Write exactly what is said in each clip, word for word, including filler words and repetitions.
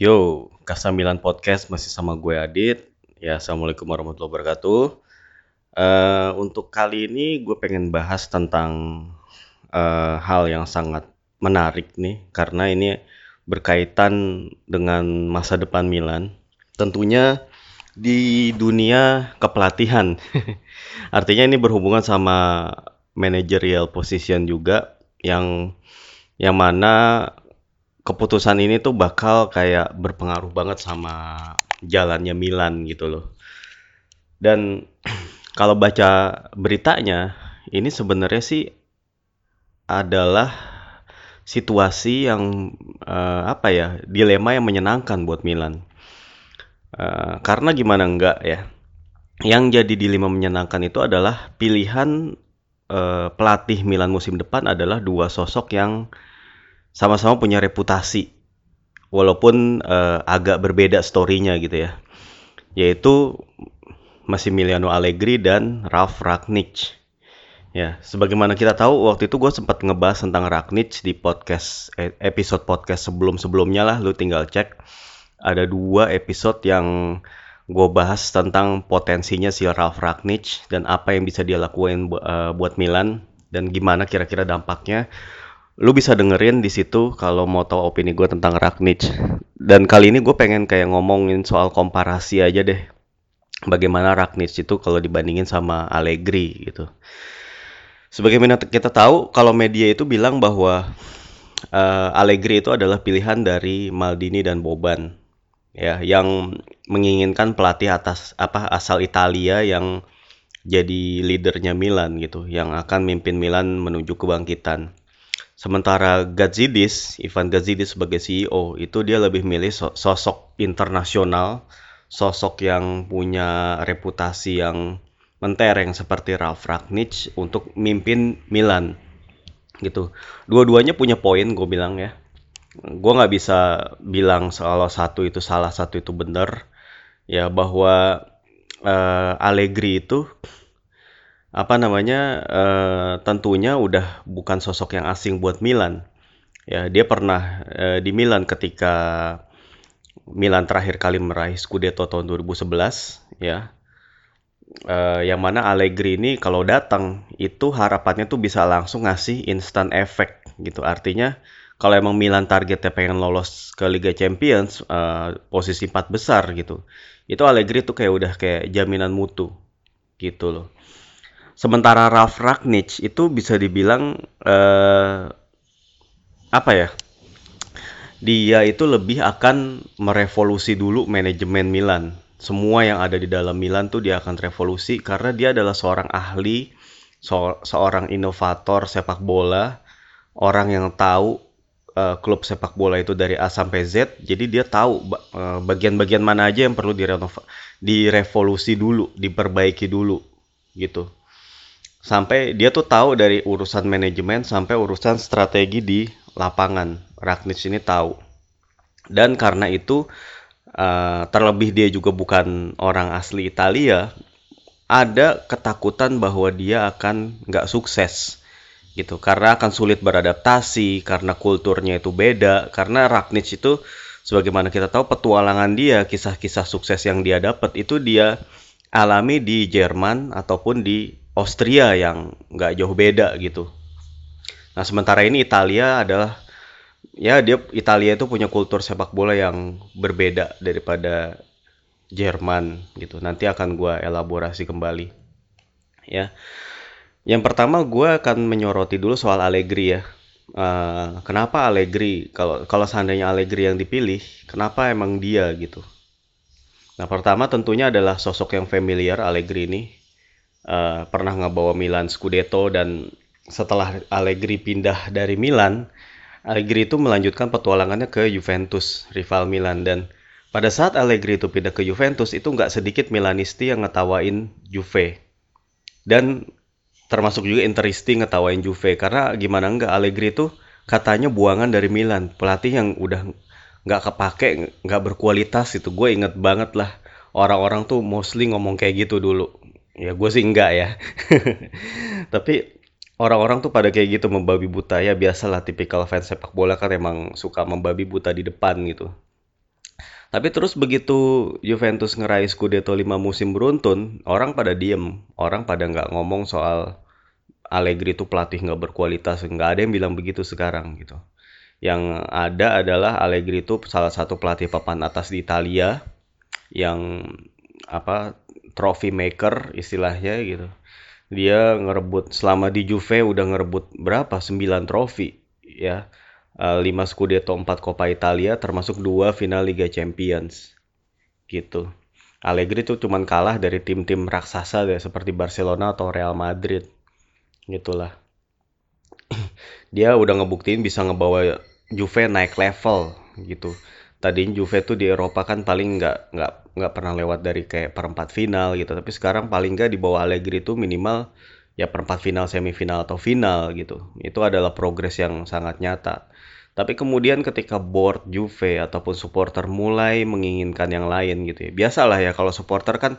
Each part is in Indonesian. Yo, Kasa Milan Podcast masih sama gue Adit. Ya, assalamualaikum warahmatullahi wabarakatuh. Uh, untuk kali ini gue pengen bahas tentang uh, hal yang sangat menarik nih, karena ini berkaitan dengan masa depan Milan. Tentunya di dunia kepelatihan. Artinya ini berhubungan sama managerial position juga, yang yang mana keputusan ini tuh bakal kayak berpengaruh banget sama jalannya Milan gitu loh. Dan kalau baca beritanya, ini sebenarnya sih adalah situasi yang uh, apa ya, dilema yang menyenangkan buat Milan. Uh, karena gimana enggak ya? Yang jadi dilema menyenangkan itu adalah pilihan uh, pelatih Milan musim depan adalah dua sosok yang sama-sama punya reputasi, walaupun uh, agak berbeda story-nya gitu ya, yaitu Massimiliano Allegri dan Ralf Rangnick. Ya, sebagaimana kita tahu, waktu itu gue sempat ngebahas tentang Rangnick di podcast episode podcast sebelum-sebelumnya lah, lu tinggal cek. Ada dua episode yang gue bahas tentang potensinya si Ralf Rangnick dan apa yang bisa dia lakuin uh, buat Milan dan gimana kira-kira dampaknya. Lu bisa dengerin di situ kalau mau tahu opini gue tentang Rangnick. Dan kali ini gue pengen kayak ngomongin soal komparasi aja deh, bagaimana Rangnick itu kalau dibandingin sama Allegri gitu. Sebagaimana kita tahu, kalau media itu bilang bahwa uh, Allegri itu adalah pilihan dari Maldini dan Boban, ya, yang menginginkan pelatih atas apa asal Italia yang jadi leadernya Milan gitu, yang akan mimpin Milan menuju kebangkitan. Sementara Gazidis, Ivan Gazidis sebagai C E O, itu dia lebih milih sosok internasional, sosok yang punya reputasi yang mentereng seperti Ralf Rangnick untuk mimpin Milan. Gitu. Dua-duanya punya poin, gue bilang ya. Gue nggak bisa bilang kalau satu itu salah, satu itu benar. Ya, bahwa uh, Allegri itu apa namanya uh, tentunya udah bukan sosok yang asing buat Milan. Ya, dia pernah uh, di Milan ketika Milan terakhir kali meraih Scudetto tahun dua ribu sebelas ya. Uh, yang mana Allegri ini kalau datang itu harapannya tuh bisa langsung ngasih instant effect gitu. Artinya kalau emang Milan targetnya pengen lolos ke Liga Champions uh, posisi empat besar gitu. Itu Allegri tuh kayak udah kayak jaminan mutu gitu loh. Sementara Ralf Rangnick itu bisa dibilang eh, apa ya? Dia itu lebih akan merevolusi dulu manajemen Milan. Semua yang ada di dalam Milan tuh dia akan revolusi karena dia adalah seorang ahli, so- seorang inovator sepak bola, orang yang tahu eh, klub sepak bola itu dari A sampai Z. Jadi dia tahu eh, bagian-bagian mana aja yang perlu direnov- direvolusi dulu, diperbaiki dulu gitu. Sampai dia tuh tahu dari urusan manajemen sampai urusan strategi di lapangan. Rangnick ini tahu. Dan karena itu uh, terlebih dia juga bukan orang asli Italia, ada ketakutan bahwa dia akan nggak sukses gitu. Karena akan sulit beradaptasi, karena kulturnya itu beda. Karena Rangnick itu sebagaimana kita tahu petualangan dia, kisah-kisah sukses yang dia dapat itu dia alami di Jerman ataupun di Austria yang nggak jauh beda gitu. Nah sementara ini Italia adalah ya dia Italia itu punya kultur sepak bola yang berbeda daripada Jerman gitu. Nanti akan gue elaborasi kembali. Ya, yang pertama gue akan menyoroti dulu soal Allegri ya. Uh, kenapa Allegri? Kalau kalau seandainya Allegri yang dipilih, kenapa emang dia gitu? Nah pertama tentunya adalah sosok yang familiar Allegri ini. Uh, pernah ngebawa Milan Scudetto dan setelah Allegri pindah dari Milan, Allegri itu melanjutkan petualangannya ke Juventus, rival Milan. Dan pada saat Allegri itu pindah ke Juventus, itu nggak sedikit Milanisti yang ngetawain Juve. Dan termasuk juga Interisti ngetawain Juve. Karena gimana nggak, Allegri itu katanya buangan dari Milan. Pelatih yang udah nggak kepake, nggak berkualitas itu. Gue inget banget lah, orang-orang tuh mostly ngomong kayak gitu dulu. Ya gue sih enggak ya. Tapi orang-orang tuh pada kayak gitu, membabi buta. Ya biasalah, tipikal fans sepak bola kan emang suka membabi buta di depan gitu. Tapi terus begitu Juventus ngeraih Scudetto lima musim beruntun, orang pada diem, orang pada nggak ngomong soal Allegri itu pelatih nggak berkualitas, nggak ada yang bilang begitu sekarang gitu. Yang ada adalah Allegri itu salah satu pelatih papan atas di Italia, yang apa trophy maker istilahnya gitu. Dia ngerebut selama di Juve udah ngerebut berapa? sembilan trofi ya. lima Scudetto, empat Coppa Italia, termasuk dua final Liga Champions gitu. Allegri tuh cuman kalah dari tim-tim raksasa deh, seperti Barcelona atau Real Madrid gitulah. Dia udah ngebuktiin bisa ngebawa Juve naik level gitu. Tadinya Juve tuh di Eropa kan paling nggak nggak nggak pernah lewat dari kayak perempat final gitu, tapi sekarang paling nggak di bawah Allegri tuh minimal ya perempat final, semifinal atau final gitu. Itu adalah progres yang sangat nyata. Tapi kemudian ketika board Juve ataupun supporter mulai menginginkan yang lain gitu ya. Biasalah ya kalau supporter kan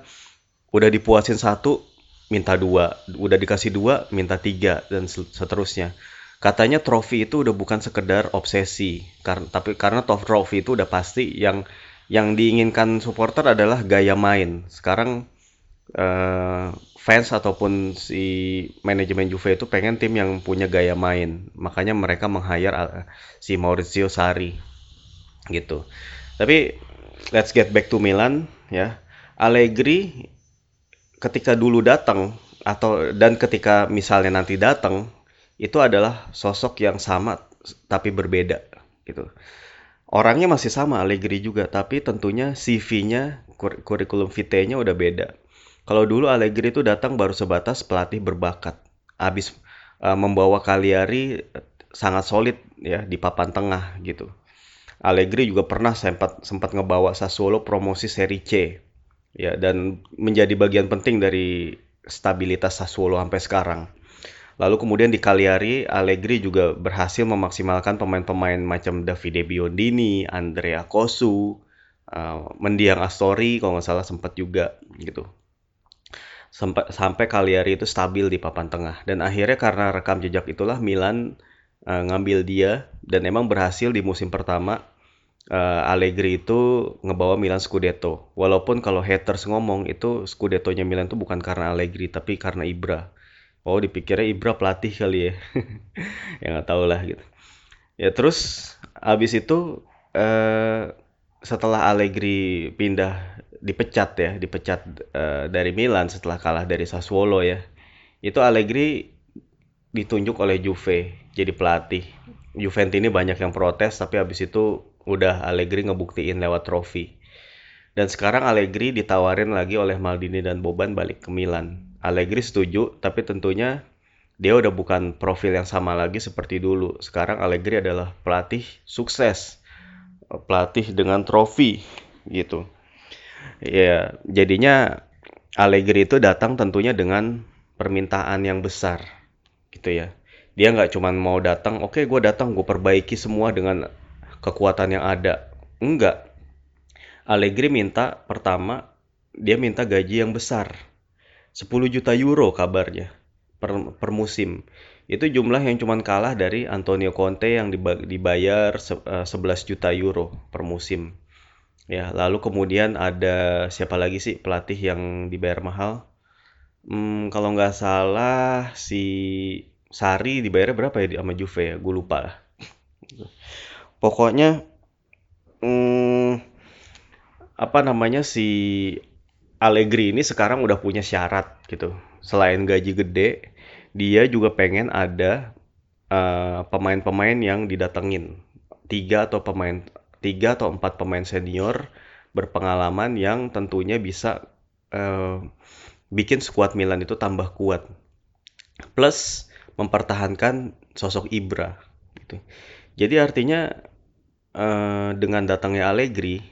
udah dipuasin satu minta dua, udah dikasih dua minta tiga dan seterusnya. Katanya trofi itu udah bukan sekedar obsesi, karena tapi karena top trofi itu udah pasti yang yang diinginkan supporter adalah gaya main. Sekarang Uh, fans ataupun si manajemen Juve itu pengen tim yang punya gaya main, makanya mereka meng-hire si Maurizio Sarri gitu. Tapi let's get back to Milan ya. Allegri ketika dulu datang atau dan ketika misalnya nanti datang itu adalah sosok yang sama tapi berbeda gitu. Orangnya masih sama Allegri juga, tapi tentunya C V-nya, kurikulum vitae-nya udah beda. Kalau dulu Allegri itu datang baru sebatas pelatih berbakat, abis uh, membawa Cagliari sangat solid ya di papan tengah gitu. Allegri juga pernah sempat sempat ngebawa Sassuolo promosi Serie C ya, dan menjadi bagian penting dari stabilitas Sassuolo sampai sekarang. Lalu kemudian di Cagliari Allegri juga berhasil memaksimalkan pemain-pemain macam Davide Biondini, Andrea Cossu, uh, mendiang Astori kalau nggak salah sempat juga gitu. Sampai, sampai Cagliari itu stabil di papan tengah. Dan akhirnya karena rekam jejak itulah Milan uh, ngambil dia. Dan emang berhasil di musim pertama uh, Allegri itu ngebawa Milan Scudetto. Walaupun kalau haters ngomong itu Scudetto-nya Milan itu bukan karena Allegri, tapi karena Ibra. Oh dipikirnya Ibra pelatih kali ya. Ya gak tau lah gitu. Ya terus abis itu uh, setelah Allegri pindah, dipecat ya, dipecat uh, dari Milan setelah kalah dari Sassuolo ya. Itu Allegri ditunjuk oleh Juve jadi pelatih. Juventini banyak yang protes, tapi habis itu udah Allegri ngebuktiin lewat trofi. Dan sekarang Allegri ditawarin lagi oleh Maldini dan Boban balik ke Milan. Allegri setuju, tapi tentunya dia udah bukan profil yang sama lagi seperti dulu. Sekarang Allegri adalah pelatih sukses, pelatih dengan trofi gitu. Ya, jadinya Allegri itu datang tentunya dengan permintaan yang besar gitu ya. Dia nggak cuma mau datang, oke okay, gue datang, gue perbaiki semua dengan kekuatan yang ada. Enggak. Allegri minta, pertama, dia minta gaji yang besar. sepuluh juta euro kabarnya per, per musim. Itu jumlah yang cuma kalah dari Antonio Conte yang dibayar sebelas juta euro per musim. Ya, lalu kemudian ada siapa lagi sih pelatih yang dibayar mahal? Hmm, kalau nggak salah si Sarri dibayarnya berapa ya sama Juve ya? Gue lupa lah. Pokoknya hmm, apa namanya si Allegri ini sekarang udah punya syarat gitu. Selain gaji gede, dia juga pengen ada uh, pemain-pemain yang didatengin. Tiga atau pemain tiga atau empat pemain senior berpengalaman yang tentunya bisa uh, bikin skuad Milan itu tambah kuat. Plus mempertahankan sosok Ibra. Gitu. Jadi artinya uh, dengan datangnya Allegri,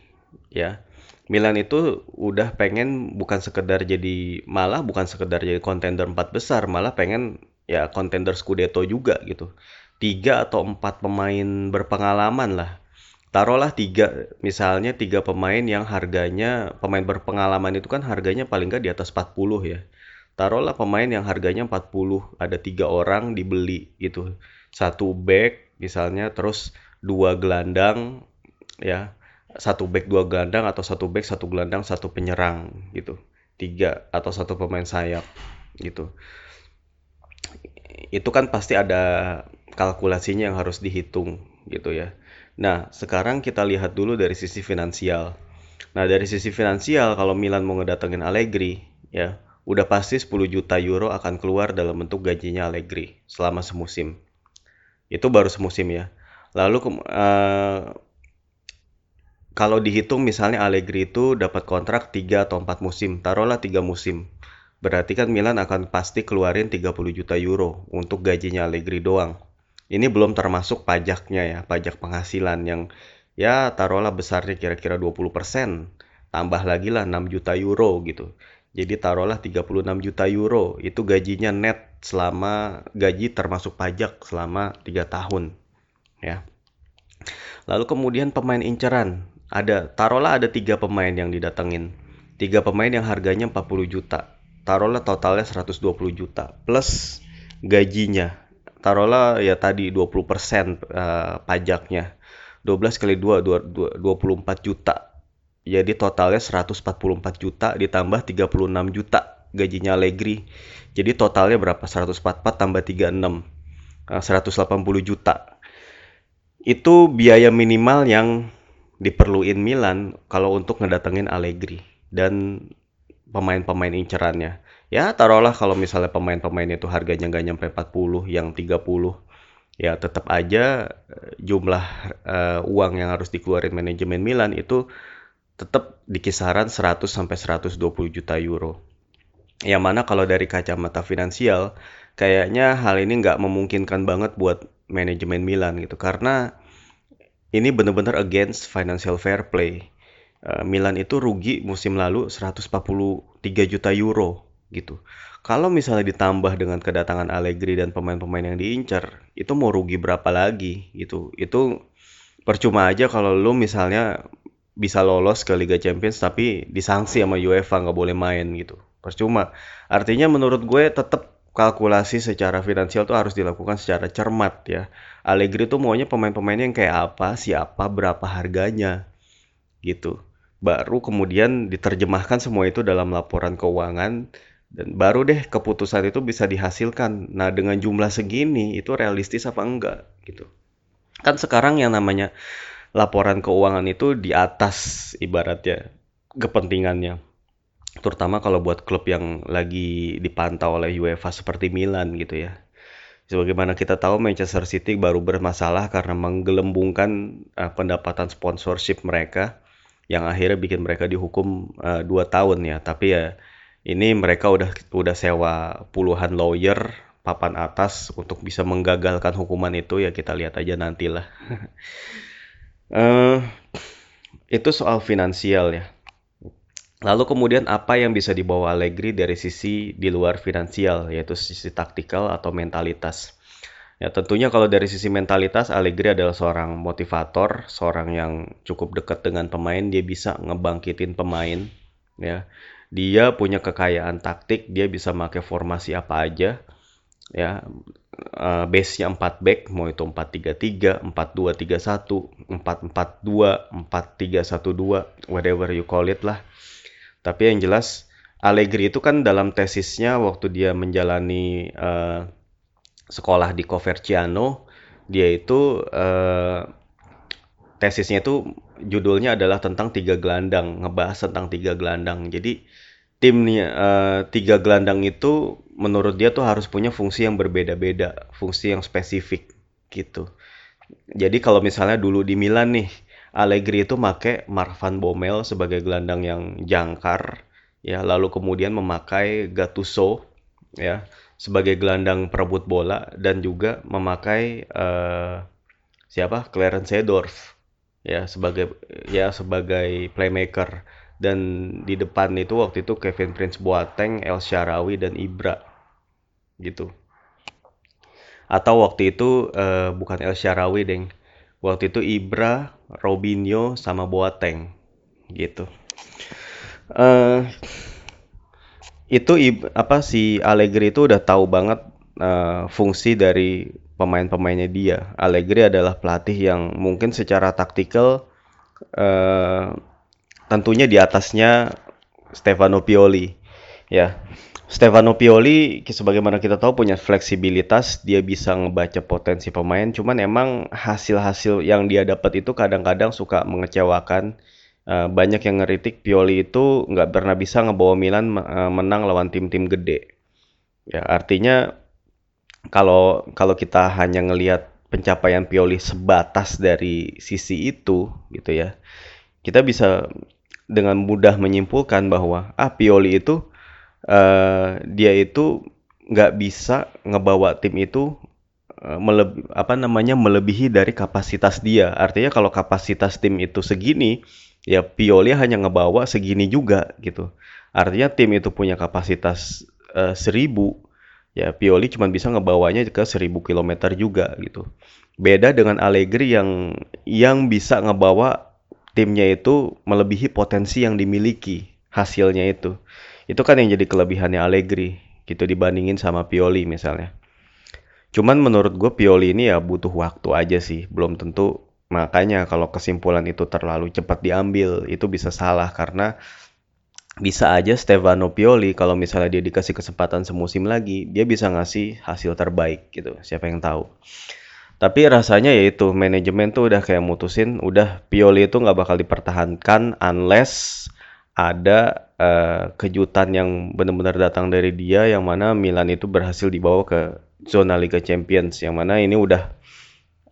ya Milan itu udah pengen bukan sekedar jadi malah bukan sekedar jadi kontender empat besar, malah pengen ya kontender Scudetto juga gitu. Tiga atau empat pemain berpengalaman lah. Taruhlah tiga, misalnya tiga pemain yang harganya, pemain berpengalaman itu kan harganya paling nggak di atas empat puluh ya. Taruhlah pemain yang harganya empat puluh, ada tiga orang dibeli gitu. Satu back misalnya, terus dua gelandang ya. satu back dua gelandang atau satu back satu gelandang satu penyerang gitu, tiga atau satu pemain sayap gitu. Itu kan pasti ada kalkulasinya yang harus dihitung gitu ya. Nah, sekarang kita lihat dulu dari sisi finansial. Nah, dari sisi finansial kalau Milan mau ngedatengin Allegri ya, udah pasti sepuluh juta euro akan keluar dalam bentuk gajinya Allegri selama semusim. Itu baru semusim ya. Lalu uh, kalau dihitung misalnya Allegri itu dapat kontrak tiga atau empat musim, taruhlah tiga musim. Berarti kan Milan akan pasti keluarin tiga puluh juta euro untuk gajinya Allegri doang. Ini belum termasuk pajaknya ya, pajak penghasilan yang ya taruhlah besarnya kira-kira dua puluh persen. Tambah lagi lah enam juta euro gitu. Jadi taruhlah tiga puluh enam juta euro, itu gajinya net selama, gaji termasuk pajak selama tiga tahun ya. Lalu kemudian pemain inceran, ada taruhlah ada tiga pemain yang didatengin. tiga pemain yang harganya empat puluh juta. Taruhlah totalnya seratus dua puluh juta plus gajinya. Taruhlah ya tadi dua puluh persen uh, pajaknya. dua belas kali dua, dua puluh empat juta. Jadi totalnya seratus empat puluh empat juta ditambah tiga puluh enam juta gajinya Allegri. Jadi totalnya berapa? seratus empat puluh empat tambah tiga puluh enam. seratus delapan puluh juta. Itu biaya minimal yang diperluin Milan kalau untuk ngedatengin Allegri dan pemain-pemain incerannya. Ya taruhlah kalau misalnya pemain-pemain itu harganya nggak nyampe empat puluh, yang tiga puluh, ya tetap aja jumlah uh, uang yang harus dikeluarin manajemen Milan itu tetap di kisaran seratus sampai seratus dua puluh juta euro. Yang mana kalau dari kacamata finansial, kayaknya hal ini nggak memungkinkan banget buat manajemen Milan gitu. Karena ini benar-benar against financial fair play. Milan itu rugi musim lalu seratus empat puluh tiga juta euro gitu. Kalau misalnya ditambah dengan kedatangan Allegri dan pemain-pemain yang diincar, itu mau rugi berapa lagi gitu. Itu percuma aja kalau lu misalnya bisa lolos ke Liga Champions tapi disanksi sama UEFA nggak boleh main gitu. Percuma. Artinya menurut gue tetap kalkulasi secara finansial tuh harus dilakukan secara cermat ya. Allegri tuh maunya pemain-pemainnya yang kayak apa, siapa, berapa harganya gitu. Baru kemudian diterjemahkan semua itu dalam laporan keuangan dan baru deh keputusan itu bisa dihasilkan. Nah, dengan jumlah segini itu realistis apa enggak gitu. Kan sekarang yang namanya laporan keuangan itu di atas ibaratnya kepentingannya. Terutama kalau buat klub yang lagi dipantau oleh UEFA seperti Milan gitu ya. Sebagaimana kita tahu Manchester City baru bermasalah karena menggelembungkan uh, pendapatan sponsorship mereka yang akhirnya bikin mereka dihukum uh, dua tahun ya. Tapi ya ini mereka udah udah sewa puluhan lawyer papan atas untuk bisa menggagalkan hukuman itu, ya kita lihat aja nantilah. uh, itu soal finansial ya. Lalu kemudian apa yang bisa dibawa Allegri dari sisi di luar finansial, yaitu sisi taktikal atau mentalitas. Ya tentunya kalau dari sisi mentalitas, Allegri adalah seorang motivator, seorang yang cukup dekat dengan pemain, dia bisa ngebangkitin pemain. Ya, dia punya kekayaan taktik, dia bisa pakai formasi apa aja. Ya, uh, base-nya empat back, mau itu empat tiga tiga, empat dua tiga satu, empat empat dua, empat tiga satu dua, whatever you call it lah. Tapi yang jelas Allegri itu kan dalam tesisnya waktu dia menjalani uh, sekolah di Coverciano, dia itu uh, tesisnya itu judulnya adalah tentang tiga gelandang, ngebahas tentang tiga gelandang. Jadi timnya uh, tiga gelandang itu menurut dia tuh harus punya fungsi yang berbeda-beda, fungsi yang spesifik gitu. Jadi kalau misalnya dulu di Milan nih, Allegri itu pakai Mark van Bommel sebagai gelandang yang jangkar ya, lalu kemudian memakai Gattuso ya sebagai gelandang perebut bola dan juga memakai uh, siapa? Clarence Seedorf ya sebagai ya sebagai playmaker, dan di depan itu waktu itu Kevin Prince Boateng, El Shaarawy dan Ibra gitu. Atau waktu itu uh, bukan El Shaarawy deng. Waktu itu Ibra, Robinho, sama Boateng, gitu. Uh, itu apa si Allegri itu udah tahu banget uh, fungsi dari pemain-pemainnya dia. Allegri adalah pelatih yang mungkin secara taktikal uh, tentunya di atasnya Stefano Pioli. Ya, Stefano Pioli sebagaimana kita tahu punya fleksibilitas, dia bisa ngebaca potensi pemain. Cuman emang hasil-hasil yang dia dapat itu kadang-kadang suka mengecewakan. Uh, banyak yang ngeritik Pioli itu nggak pernah bisa ngebawa Milan uh, menang lawan tim-tim gede. Ya, artinya kalau kalau kita hanya ngelihat pencapaian Pioli sebatas dari sisi itu, gitu ya, kita bisa dengan mudah menyimpulkan bahwa ah Pioli itu Uh, dia itu nggak bisa ngebawa tim itu uh, meleb- apa namanya melebihi dari kapasitas dia. Artinya kalau kapasitas tim itu segini, ya Pioli hanya ngebawa segini juga gitu. Artinya tim itu punya kapasitas uh, seribu, ya Pioli cuma bisa ngebawanya ke seribu kilometer juga gitu. Beda dengan Allegri yang yang bisa ngebawa timnya itu melebihi potensi yang dimiliki hasilnya itu. Itu kan yang jadi kelebihannya Allegri gitu dibandingin sama Pioli misalnya. Cuman menurut gue Pioli ini ya butuh waktu aja sih, belum tentu. Makanya kalau kesimpulan itu terlalu cepat diambil itu bisa salah, karena bisa aja Stefano Pioli kalau misalnya dia dikasih kesempatan semusim lagi, dia bisa ngasih hasil terbaik gitu, siapa yang tahu. Tapi rasanya ya itu manajemen tuh udah kayak mutusin, udah Pioli itu nggak bakal dipertahankan unless ada uh, kejutan yang benar-benar datang dari dia, yang mana Milan itu berhasil dibawa ke zona Liga Champions, yang mana ini udah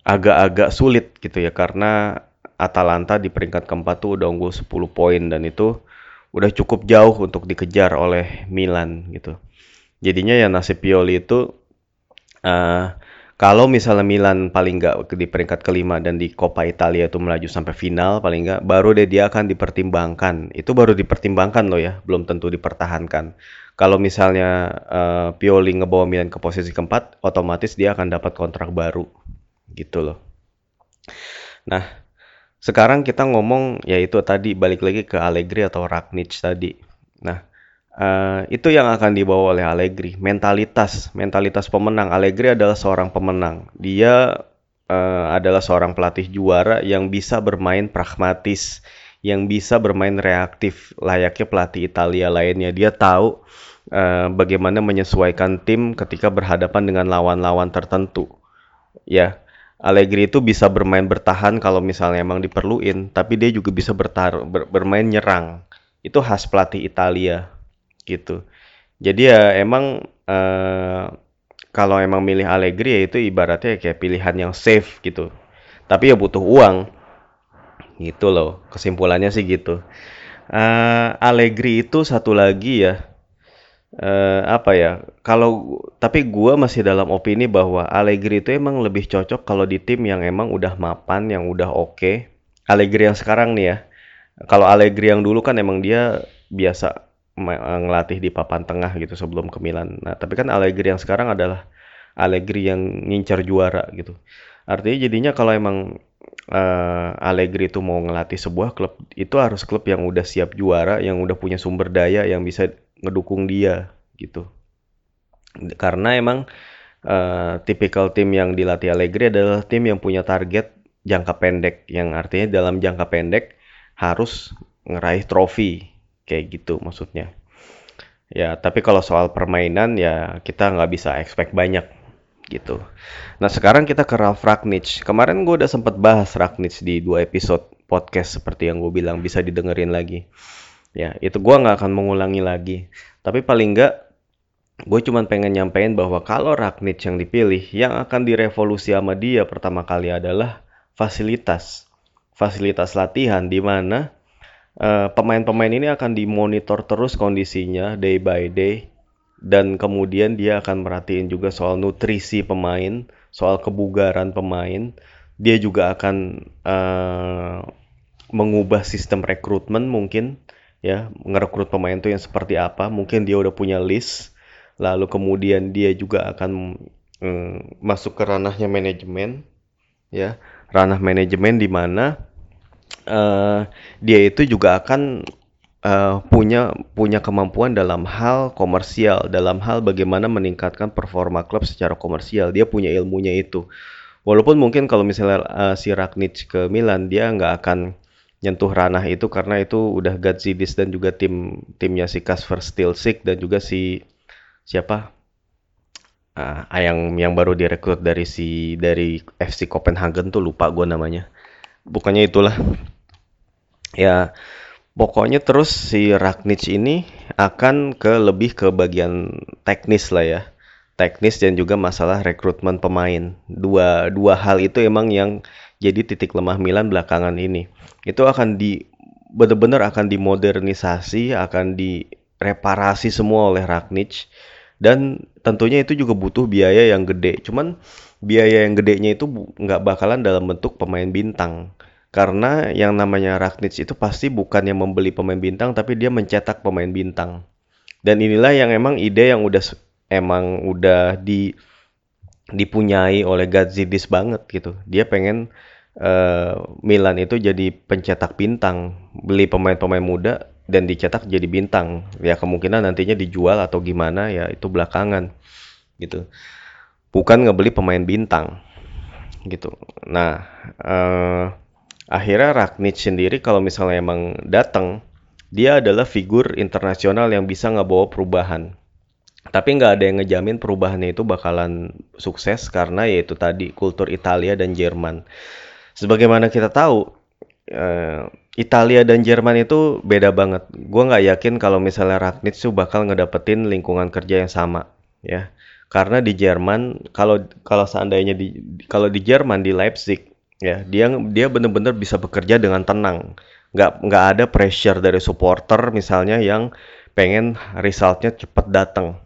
agak-agak sulit gitu ya, karena Atalanta di peringkat keempat tuh udah unggul sepuluh poin dan itu udah cukup jauh untuk dikejar oleh Milan gitu. Jadinya ya nasib Pioli itu uh, kalau misalnya Milan paling nggak di peringkat kelima dan di Coppa Italia itu melaju sampai final paling nggak, baru deh dia akan dipertimbangkan. Itu baru dipertimbangkan loh ya, belum tentu dipertahankan. Kalau misalnya uh, Pioli ngebawa Milan ke posisi keempat, otomatis dia akan dapat kontrak baru gitu loh. Nah, sekarang kita ngomong yaitu tadi balik lagi ke Allegri atau Rangnick tadi. Nah, Uh, itu yang akan dibawa oleh Allegri, mentalitas, mentalitas pemenang. Allegri adalah seorang pemenang. Dia uh, adalah seorang pelatih juara yang bisa bermain pragmatis, yang bisa bermain reaktif, layaknya pelatih Italia lainnya. Dia tahu uh, bagaimana menyesuaikan tim ketika berhadapan dengan lawan-lawan tertentu. Ya, Allegri itu bisa bermain bertahan kalau misalnya emang diperluin, tapi dia juga bisa bertar- ber- bermain nyerang. Itu khas pelatih Italia. Gitu. Jadi ya emang eh, kalau emang milih Allegri ya itu ibaratnya kayak pilihan yang safe gitu. Tapi ya butuh uang. Gitu loh. Kesimpulannya sih gitu. Eh, Allegri itu satu lagi ya. Eh, apa ya? Kalau tapi gua masih dalam opini bahwa Allegri itu emang lebih cocok kalau di tim yang emang udah mapan, yang udah oke. Allegri yang sekarang nih ya. Kalau Allegri yang dulu kan emang dia biasa ngelatih di papan tengah gitu sebelum ke Milan. Nah, tapi kan Allegri yang sekarang adalah Allegri yang ngincar juara gitu. Artinya jadinya kalau emang uh, Allegri itu mau ngelatih sebuah klub, itu harus klub yang udah siap juara, yang udah punya sumber daya yang bisa ngedukung dia gitu. Karena emang uh, tipikal tim yang dilatih Allegri adalah tim yang punya target jangka pendek, yang artinya dalam jangka pendek harus ngeraih trofi. Kayak gitu maksudnya. Ya, tapi kalau soal permainan ya kita nggak bisa expect banyak gitu. Nah, sekarang kita ke Ralf Rangnick. Kemarin gue udah sempat bahas Rangnick di dua episode podcast seperti yang gue bilang, bisa didengerin lagi. Ya, itu gue nggak akan mengulangi lagi. Tapi paling nggak gue cuma pengen nyampein bahwa kalau Rangnick yang dipilih, yang akan direvolusi sama dia pertama kali adalah fasilitas. Fasilitas latihan di mana Uh, pemain-pemain ini akan dimonitor terus kondisinya day by day, dan kemudian dia akan merhatiin juga soal nutrisi pemain, soal kebugaran pemain. Dia juga akan uh, mengubah sistem rekrutmen mungkin, ya, ngerekrut pemain itu yang seperti apa. Mungkin dia udah punya list, lalu kemudian dia juga akan um, masuk ke ranahnya manajemen, ya, ranah manajemen di mana Uh, dia itu juga akan uh, punya punya kemampuan dalam hal komersial, dalam hal bagaimana meningkatkan performa klub secara komersial. Dia punya ilmunya itu. Walaupun mungkin kalau misalnya uh, si Rangnick ke Milan, dia nggak akan nyentuh ranah itu karena itu udah Gazidis dan juga tim timnya si Kasper Stilsik dan juga si siapa uh, yang yang baru direkrut dari si dari F C Copenhagen tuh, lupa gue namanya. Bukannya itulah ya. Pokoknya terus si Rangnick ini akan ke lebih ke bagian teknis lah ya. Teknis dan juga masalah rekrutmen pemain. Dua dua hal itu emang yang jadi titik lemah Milan belakangan ini. Itu akan di benar-benar akan dimodernisasi, akan direparasi semua oleh Rangnick, dan tentunya itu juga butuh biaya yang gede. Cuman biaya yang gedenya itu nggak bakalan dalam bentuk pemain bintang. Karena yang namanya Rangnick itu pasti bukan yang membeli pemain bintang, tapi dia mencetak pemain bintang. Dan inilah yang emang ide yang udah emang udah di, dipunyai oleh Gazidis banget gitu. Dia pengen uh, Milan itu jadi pencetak bintang, beli pemain-pemain muda dan dicetak jadi bintang. Ya kemungkinan nantinya dijual atau gimana ya itu belakangan gitu. Bukan ngebeli pemain bintang gitu. Nah. Uh, Akhirnya Rangnick sendiri kalau misalnya emang datang, dia adalah figur internasional yang bisa ngebawa perubahan. Tapi nggak ada yang ngejamin perubahannya itu bakalan sukses karena yaitu tadi kultur Italia dan Jerman. Sebagaimana kita tahu, eh, Italia dan Jerman itu beda banget. Gue nggak yakin kalau misalnya Rangnick tuh bakal ngedapetin lingkungan kerja yang sama, ya. Karena di Jerman, kalau kalau seandainya di kalau di Jerman di Leipzig, ya dia dia benar-benar bisa bekerja dengan tenang, nggak nggak ada pressure dari supporter misalnya yang pengen resultnya cepat datang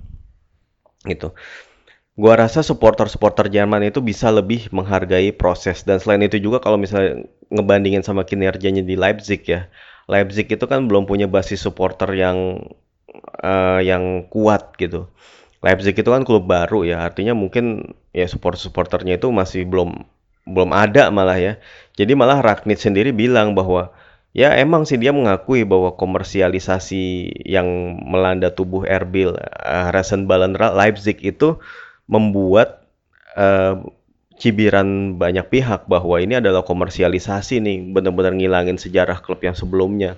gitu. Gua rasa supporter-supporter Jerman itu bisa lebih menghargai proses, dan selain itu juga kalau misalnya ngebandingin sama kinerjanya di Leipzig ya, Leipzig itu kan belum punya basis supporter yang uh, yang kuat gitu. Leipzig itu kan klub baru ya, artinya mungkin ya supporter-supporternya itu masih belum belum ada malah ya. Jadi malah Rangnick sendiri bilang bahwa ya emang sih dia mengakui bahwa komersialisasi yang melanda tubuh Erbil uh, Rasenballen Leipzig itu membuat uh, cibiran banyak pihak bahwa ini adalah komersialisasi nih, benar-benar ngilangin sejarah klub yang sebelumnya.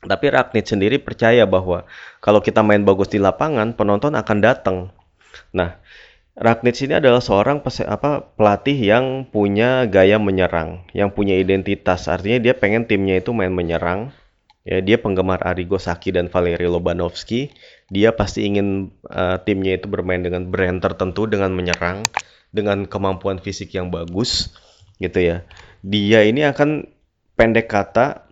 Tapi Rangnick sendiri percaya bahwa kalau kita main bagus di lapangan, penonton akan datang. Nah, Rangnick ini adalah seorang pes- apa, pelatih yang punya gaya menyerang, yang punya identitas. Artinya dia pengen timnya itu main menyerang. Ya, dia penggemar Arrigo Sacchi dan Valery Lobanovski. Dia pasti ingin uh, timnya itu bermain dengan brand tertentu, dengan menyerang, dengan kemampuan fisik yang bagus, gitu ya. Dia ini akan pendek kata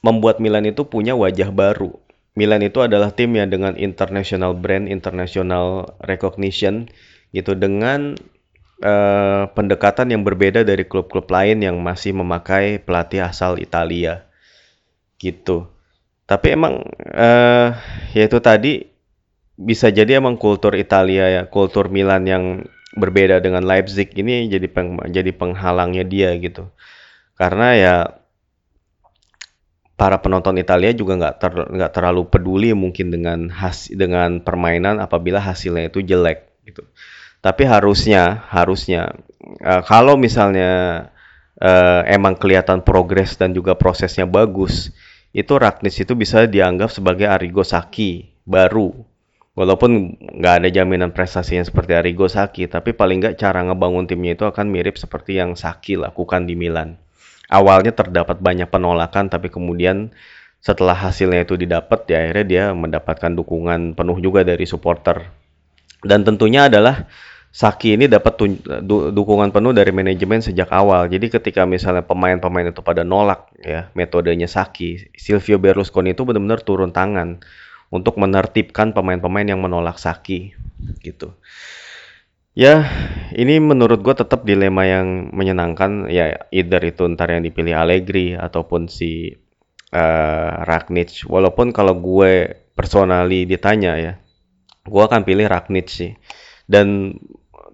membuat Milan itu punya wajah baru. Milan itu adalah tim yang dengan international brand, international recognition gitu, dengan uh, pendekatan yang berbeda dari klub-klub lain yang masih memakai pelatih asal Italia gitu. Tapi emang uh, ya itu tadi bisa jadi emang kultur Italia ya, kultur Milan yang berbeda dengan Leipzig ini jadi peng, jadi penghalangnya dia gitu. Karena ya para penonton Italia juga nggak ter, nggak terlalu peduli mungkin dengan has, dengan permainan apabila hasilnya itu jelek gitu. Tapi harusnya harusnya uh, kalau misalnya uh, emang kelihatan progres dan juga prosesnya bagus, itu Rangnick itu bisa dianggap sebagai Arrigo Sacchi baru. Walaupun nggak ada jaminan prestasinya seperti Arrigo Sacchi, tapi paling nggak cara ngebangun timnya itu akan mirip seperti yang Sacchi lakukan di Milan. Awalnya terdapat banyak penolakan, tapi kemudian setelah hasilnya itu didapat, ya akhirnya dia mendapatkan dukungan penuh juga dari supporter. Dan tentunya adalah Sacchi ini dapat tu- du- dukungan penuh dari manajemen sejak awal. Jadi ketika misalnya pemain-pemain itu pada nolak ya metodenya Sacchi, Silvio Berlusconi itu benar-benar turun tangan untuk menertibkan pemain-pemain yang menolak Sacchi gitu. Ya, ini menurut gue tetap dilema yang menyenangkan ya, either itu ntar yang dipilih Allegri ataupun si uh, Rangnick. Walaupun kalau gue personally ditanya ya, gue akan pilih Rangnick sih. Dan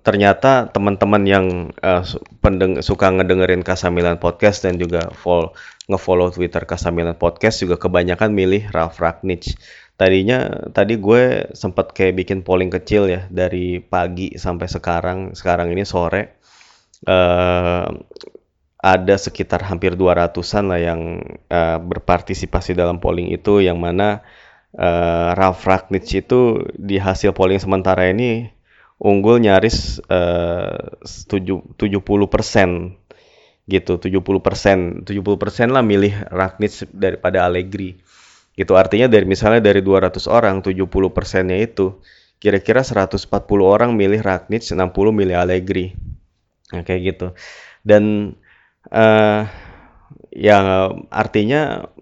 ternyata teman-teman yang uh, pendeng- suka ngedengerin Kasamilan Podcast dan juga follow, nge-follow Twitter Kasamilan Podcast juga kebanyakan milih Ralf Rangnick. Tadinya tadi gue sempat kayak bikin polling kecil ya, dari pagi sampai sekarang sekarang ini sore, uh, ada sekitar hampir dua ratusan lah yang uh, berpartisipasi dalam polling itu, yang mana uh, Ralf Rangnick itu di hasil polling sementara ini unggul nyaris uh, tujuh puluh persen gitu, tujuh puluh persen, tujuh puluh persen lah milih Rangnick daripada Allegri. Gitu artinya dari misalnya dari dua ratus orang, tujuh puluh persennya itu kira-kira seratus empat puluh orang milih Rangnick, enam puluh milih Allegri. Nah, kayak gitu. Dan Uh, ya artinya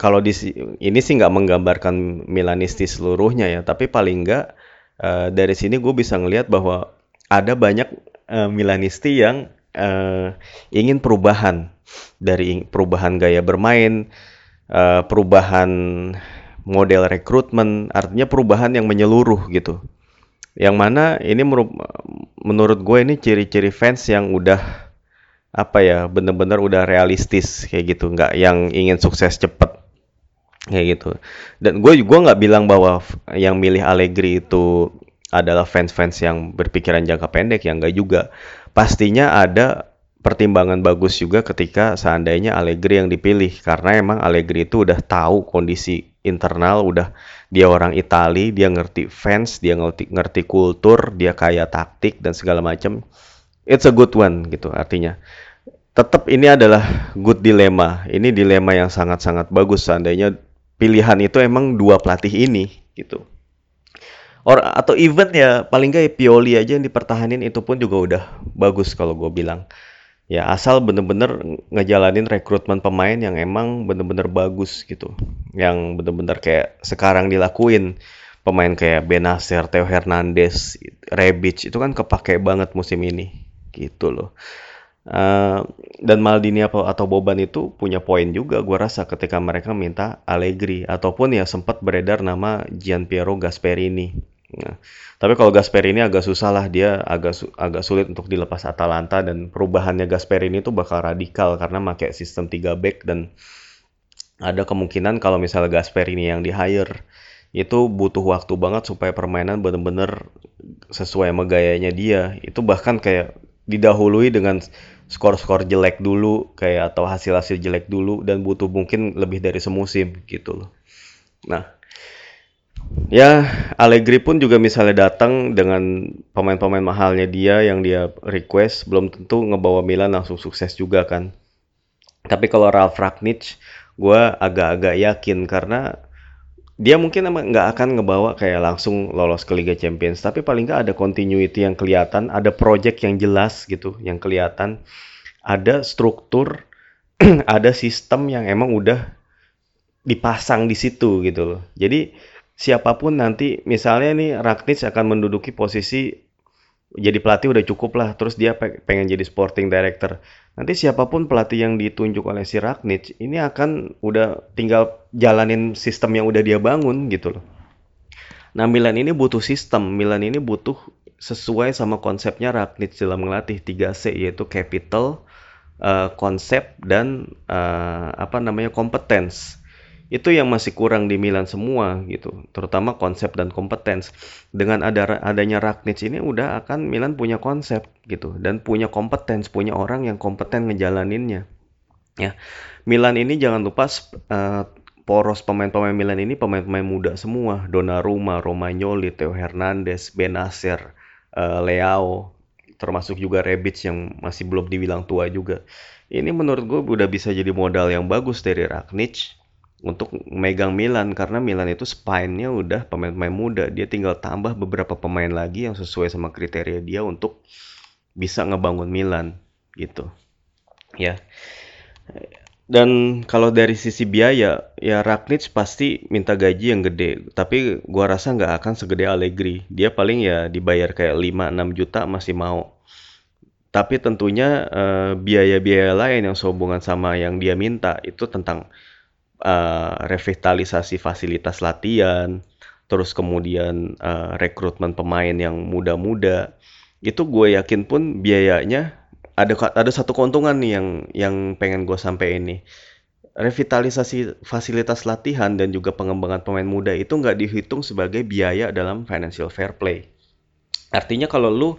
kalau di ini sih nggak menggambarkan Milanisti seluruhnya ya, tapi paling nggak uh, dari sini gue bisa ngelihat bahwa ada banyak uh, Milanisti yang uh, ingin perubahan, dari perubahan gaya bermain, uh, perubahan model rekrutmen, artinya perubahan yang menyeluruh gitu. Yang mana ini menurut gue ini ciri-ciri fans yang udah apa ya, benar-benar udah realistis kayak gitu, nggak yang ingin sukses cepet kayak gitu. Dan gue gue nggak bilang bahwa yang milih Allegri itu adalah fans-fans yang berpikiran jangka pendek, yang nggak juga. Pastinya ada pertimbangan bagus juga ketika seandainya Allegri yang dipilih, karena emang Allegri itu udah tahu kondisi internal, udah dia orang Itali, dia ngerti fans, dia ngerti ngerti kultur, dia kaya taktik dan segala macam. It's a good one gitu, artinya tetap ini adalah good dilemma. Ini dilema yang sangat-sangat bagus seandainya pilihan itu emang dua pelatih ini gitu. Or, atau even ya paling nggak ya Pioli aja yang dipertahanin, itu pun juga udah bagus kalau gue bilang. Ya asal bener-bener ngejalanin rekrutmen pemain yang emang bener-bener bagus gitu. Yang bener-bener kayak sekarang dilakuin. Pemain kayak Bennacer, Theo Hernandez, Rebić itu kan kepake banget musim ini. Gitu loh. Uh, dan Maldini atau Boban itu punya poin juga gue rasa ketika mereka minta Allegri, ataupun ya sempat beredar nama Gian Piero Gasperini. Nah, tapi kalau Gasperini agak susah lah, dia agak su- agak sulit untuk dilepas Atalanta, dan perubahannya Gasperini itu bakal radikal karena pakai sistem tiga back, dan ada kemungkinan kalau misalnya Gasperini yang di-hire itu butuh waktu banget supaya permainan benar-benar sesuai sama gayanya dia. Itu bahkan kayak didahului dengan skor-skor jelek dulu kayak, atau hasil-hasil jelek dulu, dan butuh mungkin lebih dari semusim gitu loh. Nah, ya Allegri pun juga misalnya datang dengan pemain-pemain mahalnya dia yang dia request, belum tentu ngebawa Milan langsung sukses juga kan. Tapi kalau Ralf Rangnick gue agak-agak yakin, karena dia mungkin emang nggak akan ngebawa kayak langsung lolos ke Liga Champions, tapi paling nggak ada continuity yang kelihatan, ada project yang jelas gitu, yang kelihatan, ada struktur, ada sistem yang emang udah dipasang di situ gitu loh. Jadi siapapun nanti, misalnya nih Rangnick akan menduduki posisi jadi pelatih udah cukup lah, terus dia pengen jadi sporting director. Nanti siapapun pelatih yang ditunjuk oleh si Rangnick ini akan udah tinggal jalanin sistem yang udah dia bangun gitu loh. Nah Milan ini butuh sistem, Milan ini butuh sesuai sama konsepnya Rangnick dalam ngelatih tiga C, yaitu capital, uh, konsep, dan uh, apa namanya competence. Itu yang masih kurang di Milan semua gitu, terutama konsep dan competence. Dengan ada adanya Rangnick ini udah akan Milan punya konsep gitu, dan punya competence, punya orang yang kompeten ngejalaninnya. Ya, Milan ini jangan lupa uh, poros pemain-pemain Milan ini pemain-pemain muda semua, Donnarumma, Romagnoli, Theo Hernandez, Bennacer, uh, Leao, termasuk juga Rebić yang masih belum dibilang tua juga. Ini menurut gue udah bisa jadi modal yang bagus dari Rangnick untuk megang Milan, karena Milan itu spine-nya udah pemain-pemain muda, dia tinggal tambah beberapa pemain lagi yang sesuai sama kriteria dia untuk bisa ngebangun Milan gitu ya. Dan kalau dari sisi biaya ya Rangnick pasti minta gaji yang gede, tapi gua rasa nggak akan segede Allegri. Dia paling ya dibayar kayak lima enam juta masih mau, tapi tentunya eh, biaya-biaya lain yang sehubungan sama yang dia minta itu tentang Uh, revitalisasi fasilitas latihan, terus kemudian uh, rekrutmen pemain yang muda-muda. Itu gue yakin pun biayanya ada ada satu keuntungan nih yang yang pengen gue sampein nih. Revitalisasi fasilitas latihan dan juga pengembangan pemain muda itu nggak dihitung sebagai biaya dalam financial fair play. Artinya kalau lu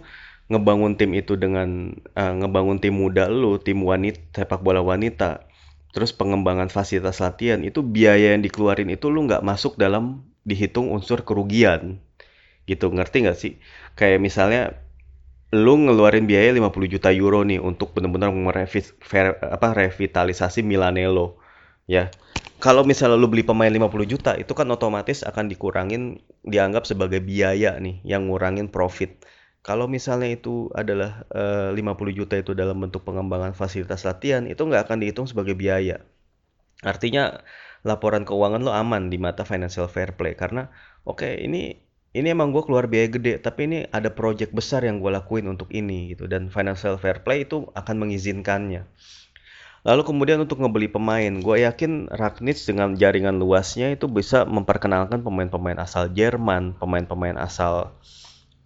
ngebangun tim itu dengan uh, ngebangun tim muda lu, tim wanita, sepak bola wanita, terus pengembangan fasilitas latihan, itu biaya yang dikeluarin itu lu nggak masuk dalam dihitung unsur kerugian. Gitu, ngerti nggak sih? Kayak misalnya lu ngeluarin biaya lima puluh juta euro nih untuk benar-benar merevis, ver, apa, revitalisasi Milanello, ya. Kalau misalnya lu beli pemain lima puluh juta, itu kan otomatis akan dikurangin, dianggap sebagai biaya nih yang ngurangin profit. Kalau misalnya itu adalah e, lima puluh juta itu dalam bentuk pengembangan fasilitas latihan, itu nggak akan dihitung sebagai biaya. Artinya laporan keuangan lu aman di mata financial fair play, karena oke okay, ini Ini emang gue keluar biaya gede, tapi ini ada project besar yang gue lakuin untuk ini gitu. Dan financial fair play itu akan mengizinkannya. Lalu kemudian untuk ngebeli pemain, gue yakin Rangnick dengan jaringan luasnya itu bisa memperkenalkan pemain-pemain asal Jerman, pemain-pemain asal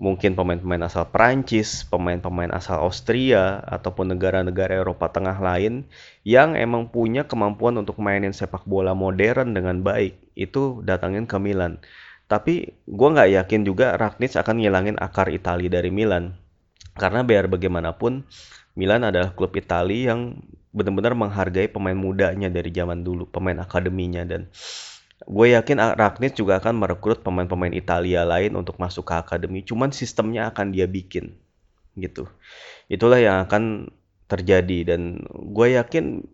mungkin pemain-pemain asal Perancis, pemain-pemain asal Austria, ataupun negara-negara Eropa Tengah lain yang emang punya kemampuan untuk mainin sepak bola modern dengan baik. Itu datangin ke Milan. Tapi gue nggak yakin juga Rangnick akan ngilangin akar Itali dari Milan. Karena biar bagaimanapun, Milan adalah klub Itali yang benar-benar menghargai pemain mudanya dari zaman dulu, pemain akademinya. Dan gue yakin Rangnick juga akan merekrut pemain-pemain Italia lain untuk masuk ke akademi. Cuman sistemnya akan dia bikin. Gitu. Itulah yang akan terjadi. Dan gue yakin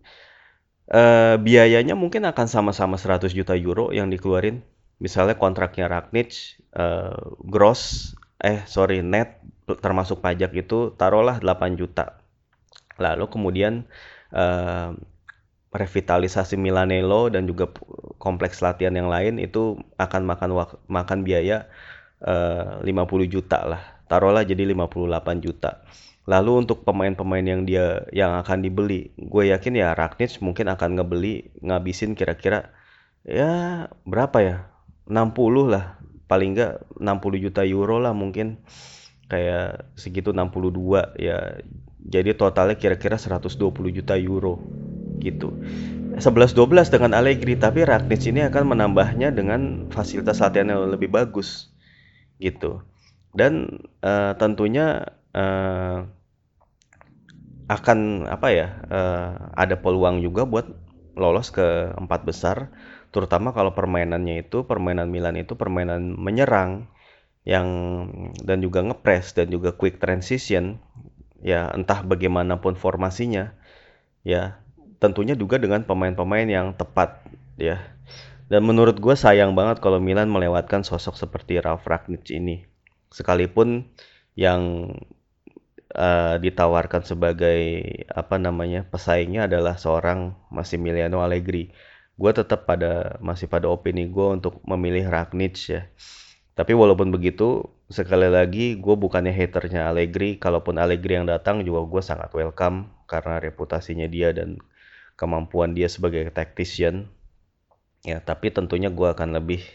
eh, biayanya mungkin akan sama-sama seratus juta euro yang dikeluarin. Misalnya kontraknya Rangnick uh, gross, eh sorry net termasuk pajak itu taruhlah delapan juta. Lalu kemudian uh, revitalisasi Milanello dan juga kompleks latihan yang lain itu akan makan wak- makan biaya uh, lima puluh juta lah. Taruhlah jadi lima puluh delapan juta. Lalu untuk pemain-pemain yang dia yang akan dibeli, gue yakin ya Rangnick mungkin akan ngebeli ngabisin kira-kira ya berapa ya? enam puluh lah, paling enggak enam puluh juta euro lah mungkin, kayak segitu enam puluh dua ya, jadi totalnya kira-kira seratus dua puluh juta euro gitu. sebelas dua belas dengan Allegri, tapi Rangnick ini akan menambahnya dengan fasilitas latihan yang lebih bagus gitu. Dan uh, tentunya uh, akan apa ya, uh, ada peluang juga buat lolos ke empat besar. Terutama kalau permainannya itu, permainan Milan itu permainan menyerang yang dan juga ngepres dan juga quick transition ya, entah bagaimanapun formasinya ya, tentunya juga dengan pemain-pemain yang tepat ya. Dan menurut gue sayang banget kalau Milan melewatkan sosok seperti Ralf Rangnick ini, sekalipun yang uh, ditawarkan sebagai apa namanya pesaingnya adalah seorang Massimiliano Allegri. Gue tetap pada masih pada opini gue untuk memilih Rangnick ya. Tapi walaupun begitu, sekali lagi gue bukannya haternya Allegri. Kalaupun Allegri yang datang juga gue sangat welcome karena reputasinya dia dan kemampuan dia sebagai tactician ya. Tapi tentunya gue akan lebih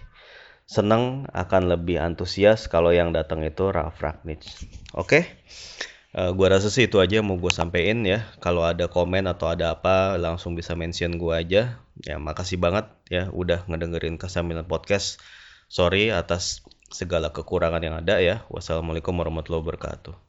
senang, akan lebih antusias kalau yang datang itu Ralf Rangnick. Oke okay? Uh, gua rasa sih itu aja yang mau gue sampein ya. Kalau ada komen atau ada apa langsung bisa mention gue aja. Ya makasih banget ya udah ngedengerin Kasamilan Podcast. Sorry atas segala kekurangan yang ada ya. Wassalamualaikum warahmatullahi wabarakatuh.